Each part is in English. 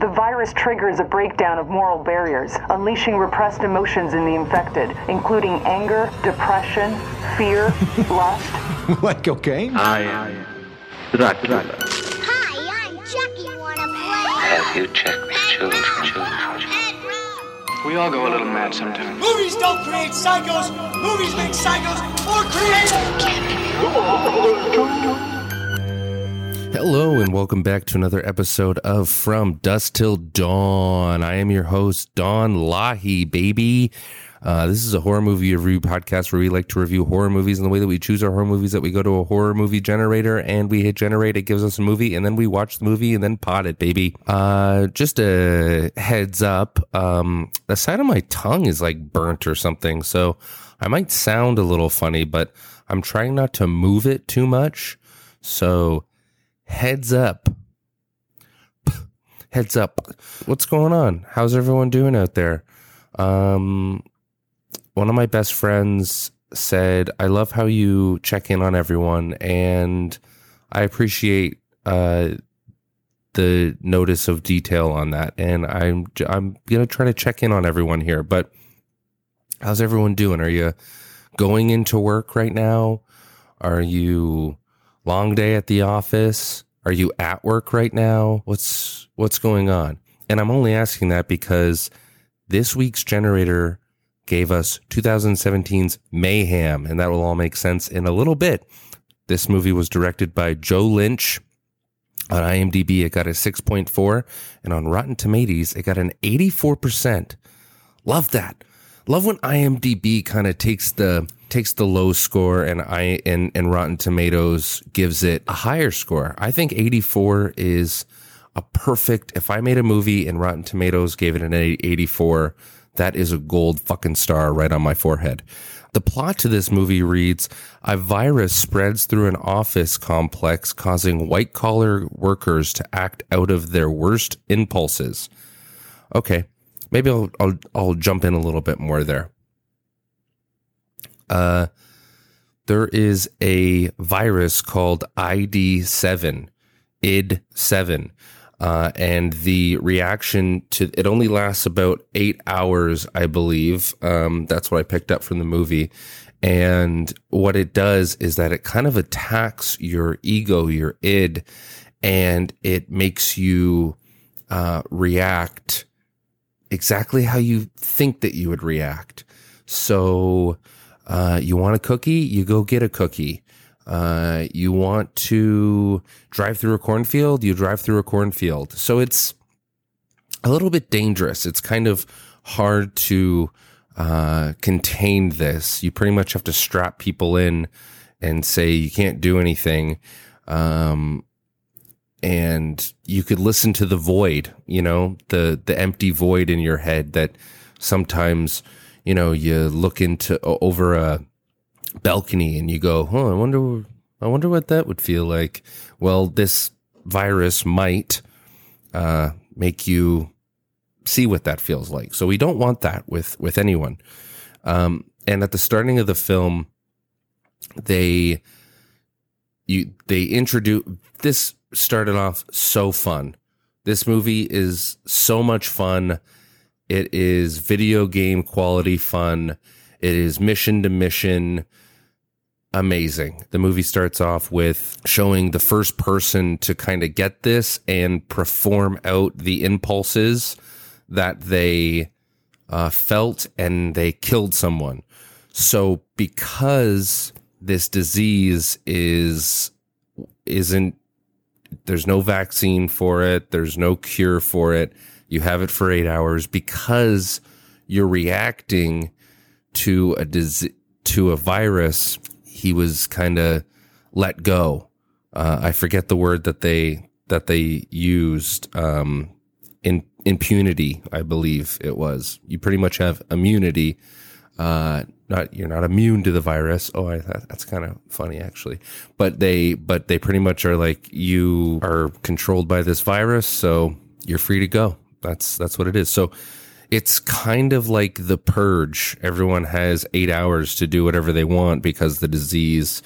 The virus triggers a breakdown of moral barriers, unleashing repressed emotions in the infected, including anger, depression, fear, lust. Like, okay. I am Dracula. Hi, I'm Chucky. Wanna play? Have you checked the children? We all go a little mad sometimes. Movies don't create psychos. Movies make psychos or create... Hello and welcome back to another episode of From Dust Till Dawn. I am your host, Don Lahey, baby. This is a horror movie review podcast where we like to review horror movies, and the way that we choose our horror movies that we go to a horror movie generator and we hit generate, it gives us a movie, and then we watch the movie and then pot it, baby. Just a heads up, the side of my tongue is like burnt or something, so I might sound a little funny, but I'm trying not to move it too much, so... Heads up. What's going on? How's everyone doing out there? One of my best friends said, I love how you check in on everyone, and I appreciate the notice of detail on that. And I'm going to try to check in on everyone here, but how's everyone doing? Are you going into work right now? Are you... long day at the office? Are you at work right now? What's going on? And I'm only asking that because this week's generator gave us 2017's Mayhem, and that will all make sense in a little bit. This movie was directed by Joe Lynch. On IMDb, it got a 6.4, and on Rotten Tomatoes, it got an 84%. Love that. Love when IMDb kind of takes the low score and Rotten Tomatoes gives it a higher score. I think 84 is a perfect, if I made a movie and Rotten Tomatoes gave it an 84, that is a gold fucking star right on my forehead. The plot to this movie reads, a virus spreads through an office complex, causing white-collar workers to act out of their worst impulses. Okay, maybe I'll jump in a little bit more there. There is a virus called ID-7, and the reaction to it only lasts about 8 hours, I believe. That's what I picked up from the movie. And what it does is that it kind of attacks your ego, your id, and it makes you react exactly how you think that you would react. So... you want a cookie? You go get a cookie. You want to drive through a cornfield? You drive through a cornfield. So it's a little bit dangerous. It's kind of hard to contain this. You pretty much have to strap people in and say you can't do anything. And you could listen to the void, you know, the empty void in your head that sometimes... you know, you look into over a balcony and you go, "Huh, I wonder what that would feel like." Well, this virus might make you see what that feels like. So we don't want that with anyone. And at the starting of the film, they introduce this. Started off so fun. This movie is so much fun. It is video game quality fun. It is mission to mission amazing. The movie starts off with showing the first person to kind of get this and perform out the impulses that they felt, and they killed someone. So because this disease isn't, there's no vaccine for it, there's no cure for it, you have it for 8 hours, because you're reacting to a virus. He was kind of let go. I forget the word that they used. Impunity, I believe it was. You pretty much have immunity. You're not immune to the virus. Oh, that's kind of funny actually. But they pretty much are like, you are controlled by this virus, so you're free to go. That's what it is. So it's kind of like the Purge. Everyone has 8 hours to do whatever they want because the disease,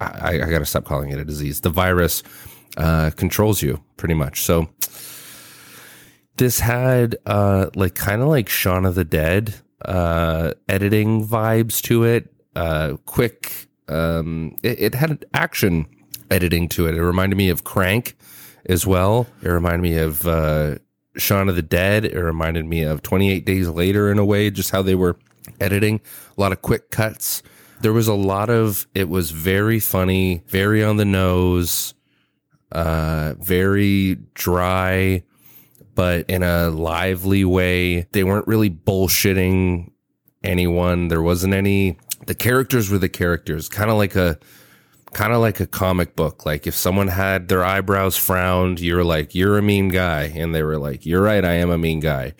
I got to stop calling it a disease. The virus controls you pretty much. So This had like kind of like Shaun of the Dead editing vibes to it. Quick. It had action editing to it. It reminded me of Crank as well. It reminded me of Shaun of the Dead. It reminded me of 28 Days Later in a way, just how they were editing. A lot of quick cuts. There was a lot of, it was very funny, very on the nose, very dry, but in a lively way. They weren't really bullshitting anyone. There wasn't any, the characters were the characters, kind of like a comic book. Like if someone had their eyebrows frowned, you're like, you're a mean guy. And they were like, you're right, I am a mean guy.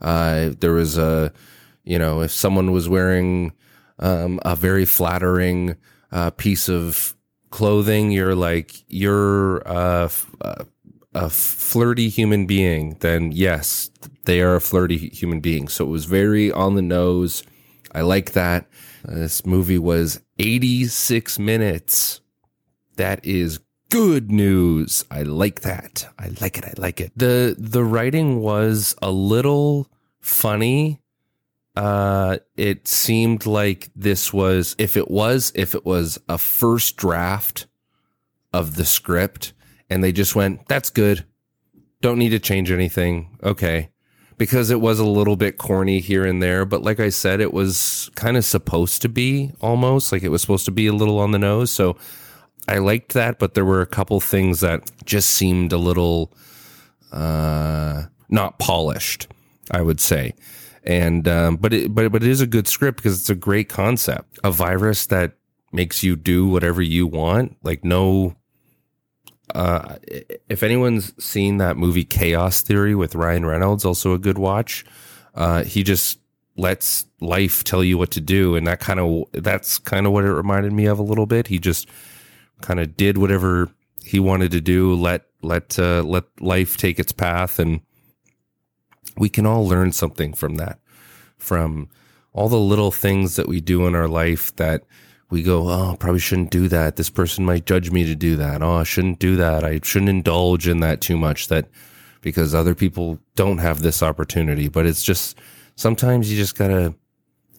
There was a, you know, if someone was wearing a very flattering piece of clothing, you're like, you're a flirty human being, then yes, they are a flirty human being. So it was very on the nose. I like that. This movie was 86 minutes. That is good news. I like that. I like it. I like it. The writing was a little funny. It seemed like this was, if it was a first draft of the script and they just went, that's good. Don't need to change anything. Okay. Because it was a little bit corny here and there. But like I said, it was kind of supposed to be almost like it was supposed to be a little on the nose. So I liked that, but there were a couple things that just seemed a little, not polished, I would say. And but it is a good script because it's a great concept. A virus that makes you do whatever you want. Like no, if anyone's seen that movie Chaos Theory with Ryan Reynolds, also a good watch. He just lets life tell you what to do, and that's kind of what it reminded me of a little bit. He just kind of did whatever he wanted to do. Let life take its path and. We can all learn something from that, from all the little things that we do in our life that we go, oh, I probably shouldn't do that. This person might judge me to do that. Oh, I shouldn't do that. I shouldn't indulge in that too much that because other people don't have this opportunity. But it's just sometimes you just got to,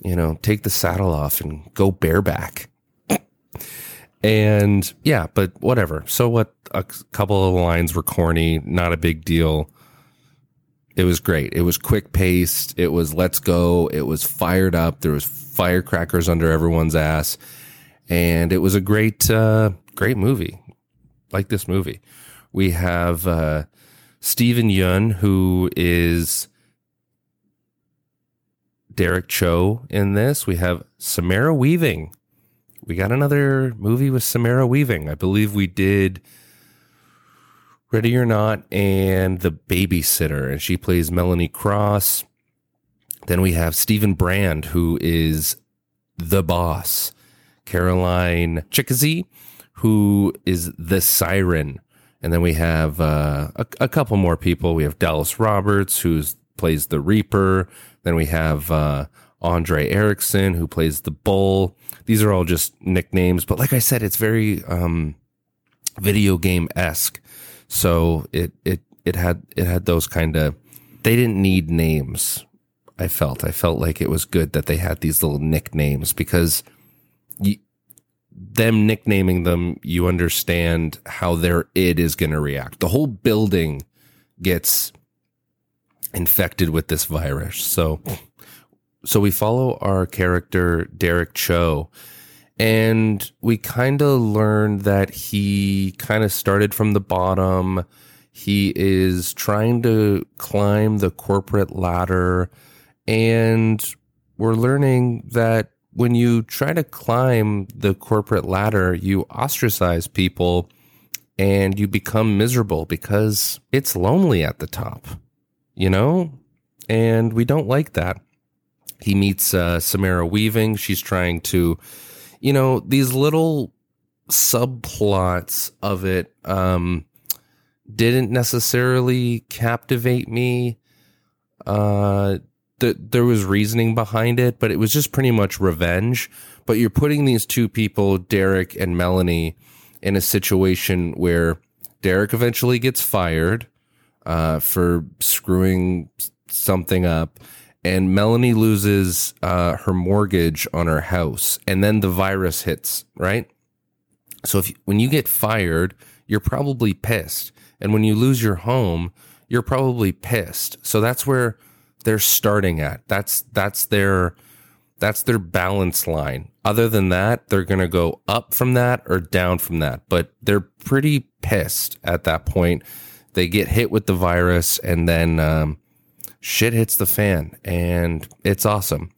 you know, take the saddle off and go bareback. And yeah, but whatever. So what? A couple of the lines were corny, not a big deal. It was great. It was quick paced. It was let's go. It was fired up. There was firecrackers under everyone's ass. And it was a great, great movie. Like this movie. We have Steven Yeun, who is Derek Cho in this. We have Samara Weaving. We got another movie with Samara Weaving. I believe we did Ready or Not, and The Babysitter. And she plays Melanie Cross. Then we have Steven Brand, who is the boss. Caroline Chickazy, who is the siren. And then we have a couple more people. We have Dallas Roberts, who plays the Reaper. Then we have Andre Erickson, who plays the Bull. These are all just nicknames. But like I said, it's very video game-esque. So it had those kind of, they didn't need names. I felt like it was good that they had these little nicknames because them nicknaming them, you understand how their id is going to react. The whole building gets infected with this virus. So we follow our character, Derek Cho. And we kind of learned that he kind of started from the bottom. He is trying to climb the corporate ladder. And we're learning that when you try to climb the corporate ladder, you ostracize people and you become miserable because it's lonely at the top, you know? And we don't like that. He meets Samara Weaving. She's trying to... You know, these little subplots of it didn't necessarily captivate me. There was reasoning behind it, but it was just pretty much revenge. But you're putting these two people, Derek and Melanie, in a situation where Derek eventually gets fired. for screwing something up. And Melanie loses her mortgage on her house, and then the virus hits, right? So when you get fired, you're probably pissed. And when you lose your home, you're probably pissed. So that's where they're starting at. That's their balance line. Other than that, they're going to go up from that or down from that. But they're pretty pissed at that point. They get hit with the virus, and then shit hits the fan, and it's awesome.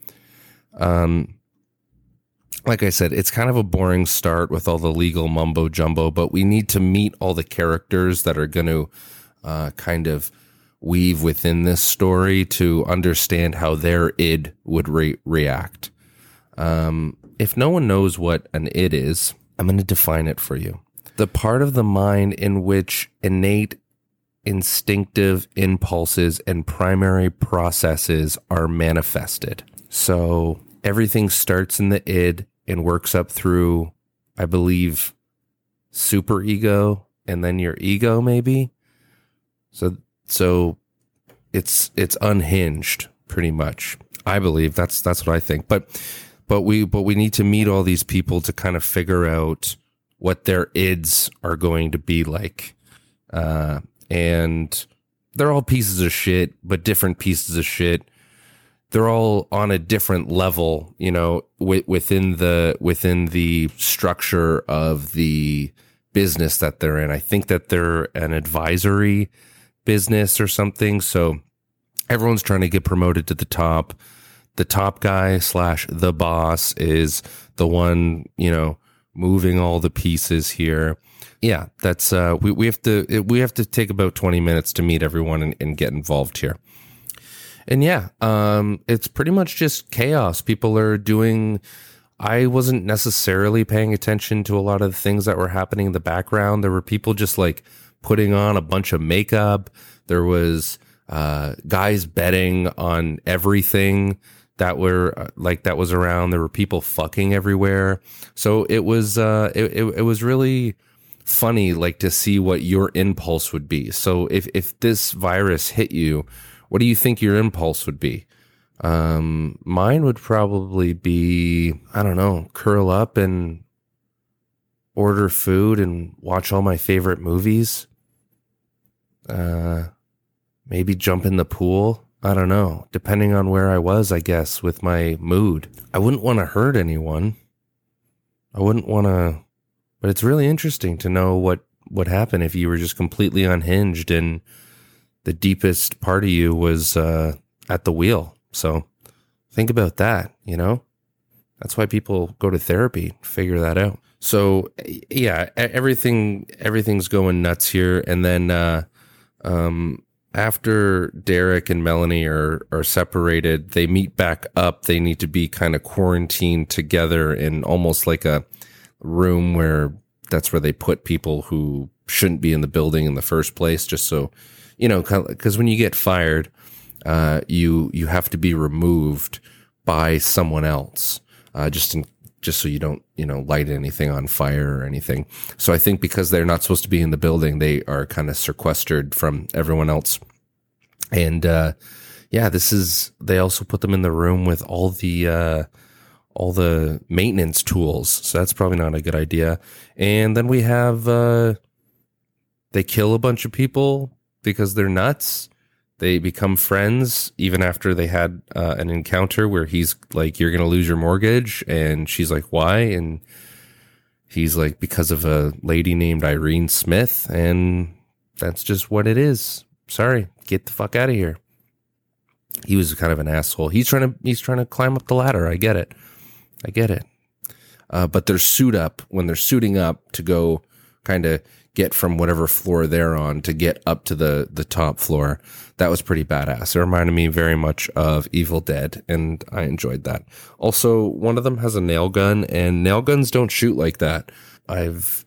Like I said, it's kind of a boring start with all the legal mumbo jumbo, but we need to meet all the characters that are going to kind of weave within this story to understand how their id would react. If no one knows what an id is, I'm going to define it for you. The part of the mind in which innate, instinctive impulses and primary processes are manifested. So everything starts in the id and works up through, I believe, superego, and then your ego, maybe. So it's unhinged, pretty much. I believe that's what I think. But we need to meet all these people to kind of figure out what their ids are going to be like. And they're all pieces of shit, but different pieces of shit. They're all on a different level, you know, within the structure of the business that they're in. I think that they're an advisory business or something. So everyone's trying to get promoted to the top. The top guy / the boss is the one, you know, moving all the pieces here. Yeah, that's we have to take about 20 minutes to meet everyone and get involved here. And yeah, it's pretty much just chaos. People are doing. I wasn't necessarily paying attention to a lot of the things that were happening in the background. There were people just like putting on a bunch of makeup. There was guys betting on everything that was around. There were people fucking everywhere. So it was it was really funny, like, to see what your impulse would be. So if this virus hit you, what do you think your impulse would be? Mine would probably be, I don't know, curl up and order food and watch all my favorite movies. Maybe jump in the pool. I don't know. Depending on where I was, I guess, with my mood. I wouldn't want to hurt anyone. I wouldn't want to, but it's really interesting to know what happened if you were just completely unhinged and the deepest part of you was at the wheel. So think about that, you know? That's why people go to therapy, figure that out. So yeah, everything's going nuts here. And then after Derek and Melanie are separated, they meet back up. They need to be kind of quarantined together in almost like a room where that's where they put people who shouldn't be in the building in the first place, just so, you know, because when you get fired, you have to be removed by someone else, just so you don't, you know, light anything on fire or anything. So I think because they're not supposed to be in the building, they are kind of sequestered from everyone else. And they also put them in the room with all the maintenance tools. So that's probably not a good idea. And then we have they kill a bunch of people because they're nuts. They become friends even after they had an encounter where he's like, you're going to lose your mortgage. And she's like, why? And he's like, because of a lady named Irene Smith. And that's just what it is. Sorry. Get the fuck out of here. He was kind of an asshole. He's trying to climb up the ladder. I get it. But they're shooting up to go kind of get from whatever floor they're on to get up to the top floor. That was pretty badass. It reminded me very much of Evil Dead, and I enjoyed that. Also, one of them has a nail gun, and nail guns don't shoot like that. I've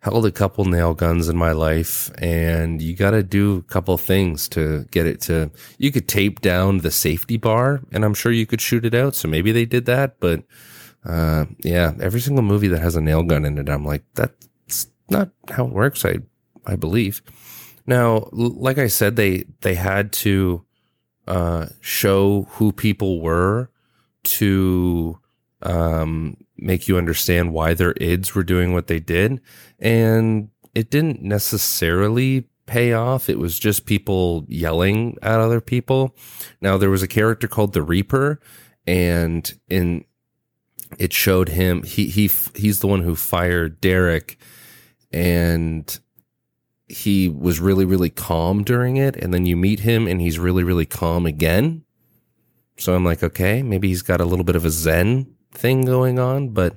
held a couple nail guns in my life, and you got to do a couple things to get it to... You could tape down the safety bar, and I'm sure you could shoot it out, so maybe they did that, but yeah, every single movie that has a nail gun in it, I'm like, that's not how it works, I believe. Now, like I said, they had to show who people were to make you understand why their ids were doing what they did. And it didn't necessarily pay off. It was just people yelling at other people. Now, there was a character called the Reaper, and in it showed him, he's the one who fired Derek, and he was really, really calm during it. And then you meet him and he's really, really calm again. So I'm like, okay, maybe he's got a little bit of a Zen thing going on, but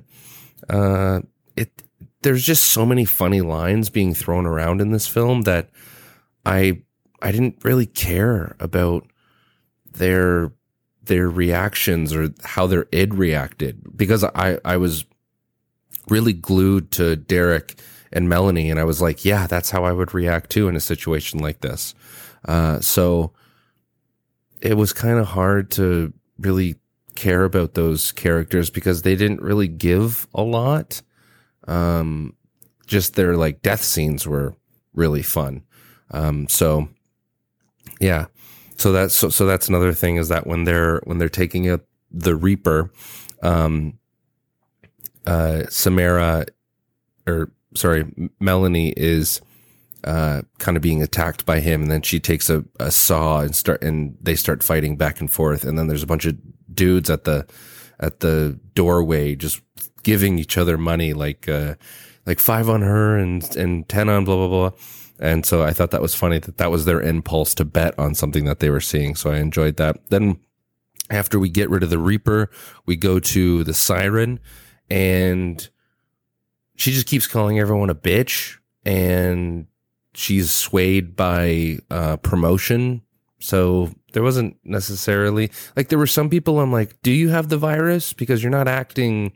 there's just so many funny lines being thrown around in this film that I didn't really care about their reactions or how their id reacted, because I was really glued to Derek and Melanie, and I was like, yeah, that's how I would react too in a situation like this. So it was kind of hard to really care about those characters because they didn't really give a lot. Just their like death scenes were really fun. So yeah, so that's another thing, is that when they're taking up the Reaper, Melanie is kind of being attacked by him, and then she takes a saw and they start fighting back and forth, and then there's a bunch of dudes at the doorway just giving each other money, like $5 on her and $10 on blah, blah, blah. And so I thought that was funny that was their impulse to bet on something that they were seeing. So I enjoyed that. Then after we get rid of the Reaper, we go to the Siren, and she just keeps calling everyone a bitch, and she's swayed by promotion. So there wasn't necessarily, like, there were some people I'm like, do you have the virus? Because you're not acting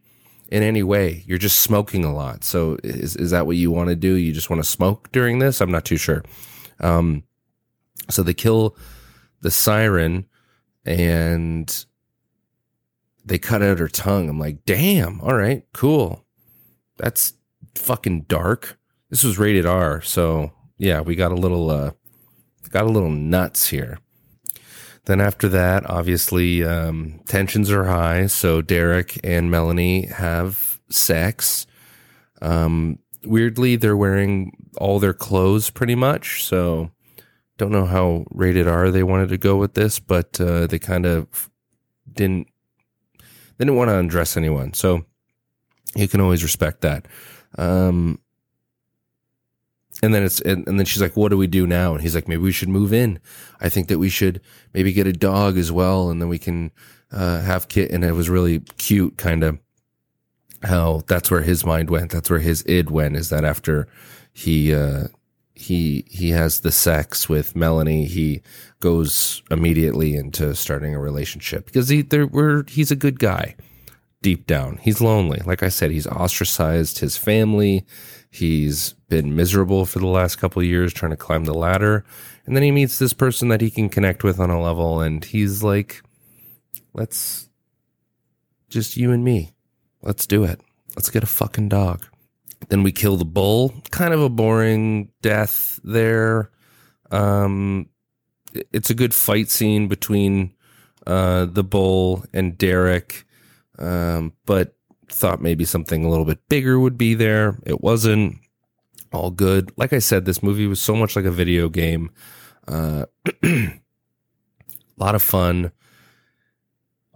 in any way. You're just smoking a lot. So is that what you want to do? You just want to smoke during this? I'm not too sure. So they kill the Siren and they cut out her tongue. I'm like, damn. All right, cool. That's fucking dark. This was rated R, so yeah, we got a little nuts here. Then after that, obviously, tensions are high, so Derek and Melanie have sex. Weirdly, they're wearing all their clothes pretty much, so don't know how rated R they wanted to go with this, but they kind of didn't want to undress anyone, so you can always respect that. And then she's like, what do we do now? And he's like, maybe we should move in. I think that we should maybe get a dog as well, and then we can have kit. And it was really cute, kind of how that's where his mind went. That's where his id went, is that after he has the sex with Melanie, he goes immediately into starting a relationship because he's a good guy. Deep down, he's lonely. Like I said, he's ostracized his family. He's been miserable for the last couple of years trying to climb the ladder. And then he meets this person that he can connect with on a level. And he's like, let's just, you and me. Let's do it. Let's get a fucking dog. Then we kill the bull. Kind of a boring death there. It's a good fight scene between the bull and Derek. But thought maybe something a little bit bigger would be there. It wasn't. All good. Like I said, this movie was so much like a video game. A lot of fun.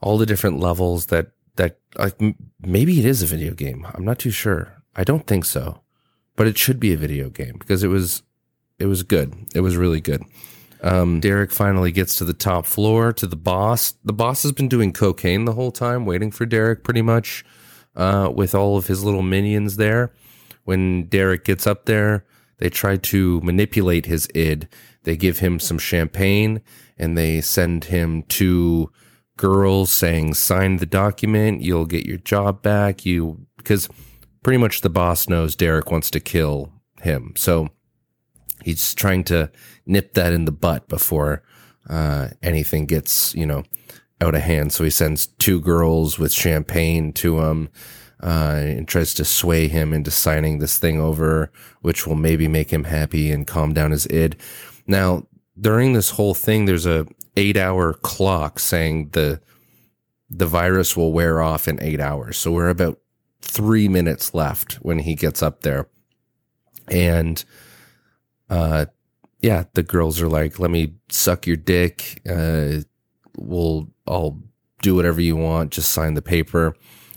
All the different levels that like maybe it is a video game. I'm not too sure. I don't think so, but it should be a video game because it was good. It was really good. Derek finally gets to the top floor, to the boss. The boss has been doing cocaine the whole time, waiting for Derek pretty much, with all of his little minions there. When Derek gets up there, they try to manipulate his id. They give him some champagne, and they send him two girls saying, sign the document, you'll get your job back. Because pretty much the boss knows Derek wants to kill him. So he's trying to nip that in the butt before anything gets, out of hand. So he sends two girls with champagne to him. and tries to sway him into signing this thing over, which will maybe make him happy and calm down his id. Now, during this whole thing, there's a 8-hour clock saying the virus will wear off in 8 hours. So we're about 3 minutes left when he gets up there. And yeah, the girls are like, let me suck your dick. I'll do whatever you want. Just sign the paper.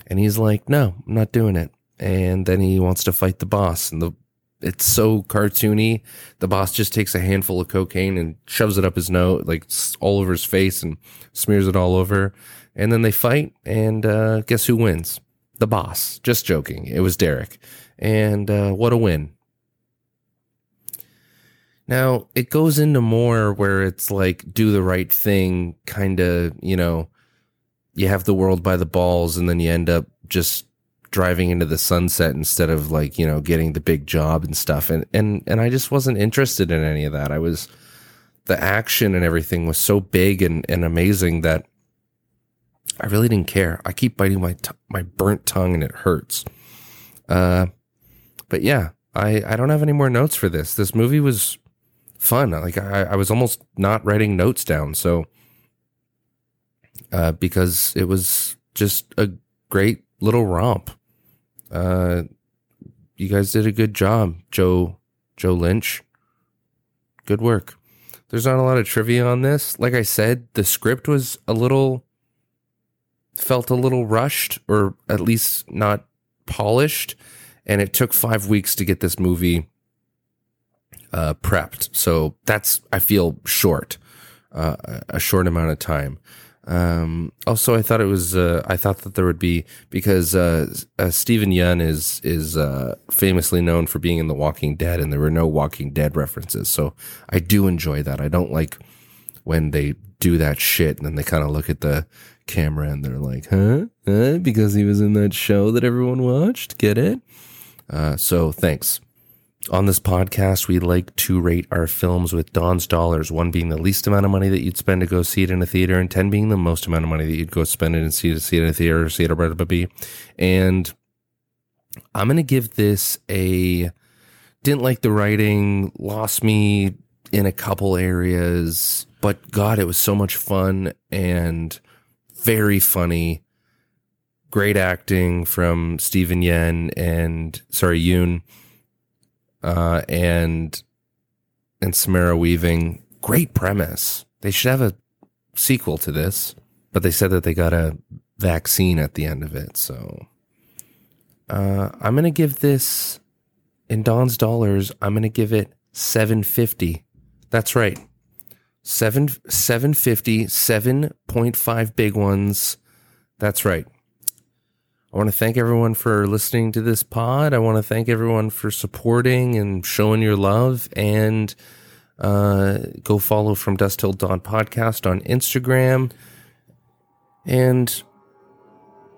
And he's like, no, I'm not doing it. And then he wants to fight the boss. And it's so cartoony. The boss just takes a handful of cocaine and shoves it up his nose, like all over his face, and smears it all over. And then they fight. And guess who wins? The boss. Just joking. It was Derek. And what a win. Now, it goes into more where it's like, do the right thing, kind of, you know, you have the world by the balls, and then you end up just driving into the sunset instead of, like, you know, getting the big job and stuff. And I just wasn't interested in any of that. The action and everything was so big and amazing that I really didn't care. I keep biting my burnt tongue and it hurts. But yeah, I don't have any more notes for this. This movie was fun. Like I was almost not writing notes down. So, because it was just a great little romp. You guys did a good job. Joe Lynch. Good work. There's not a lot of trivia on this. Like I said, the script was felt a little rushed, or at least not polished, and it took 5 weeks to get this movie prepped. So that's, I feel, short, a short amount of time. Also, I thought it was, I thought that there would be, because Steven Yeun is famously known for being in The Walking Dead, and there were no Walking Dead references. So I do enjoy that. I don't like when they do that shit and then they kind of look at the camera and they're like, huh? Because he was in that show that everyone watched. Get it? So thanks. On this podcast, we like to rate our films with Don's dollars, one being the least amount of money that you'd spend to go see it in a theater, and 10 being the most amount of money that you'd go spend it and see it in a theater, And I'm going to give this didn't like the writing, lost me in a couple areas, but God, it was so much fun and very funny. Great acting from Steven Yeun. And Samara Weaving. Great premise. They should have a sequel to this, but they said that they got a vaccine at the end of it. So, I'm going to give this, in Don's dollars, I'm going to give it $7.50. That's right. 750, 7.5 big ones. That's right. I want to thank everyone for listening to this pod. I want to thank everyone for supporting and showing your love. And go follow From Dust Till Dawn podcast on Instagram. And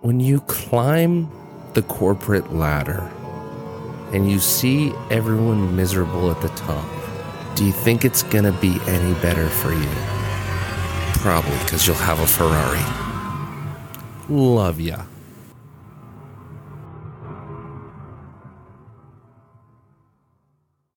when you climb the corporate ladder and you see everyone miserable at the top, do you think it's going to be any better for you? Probably, because you'll have a Ferrari. Love ya.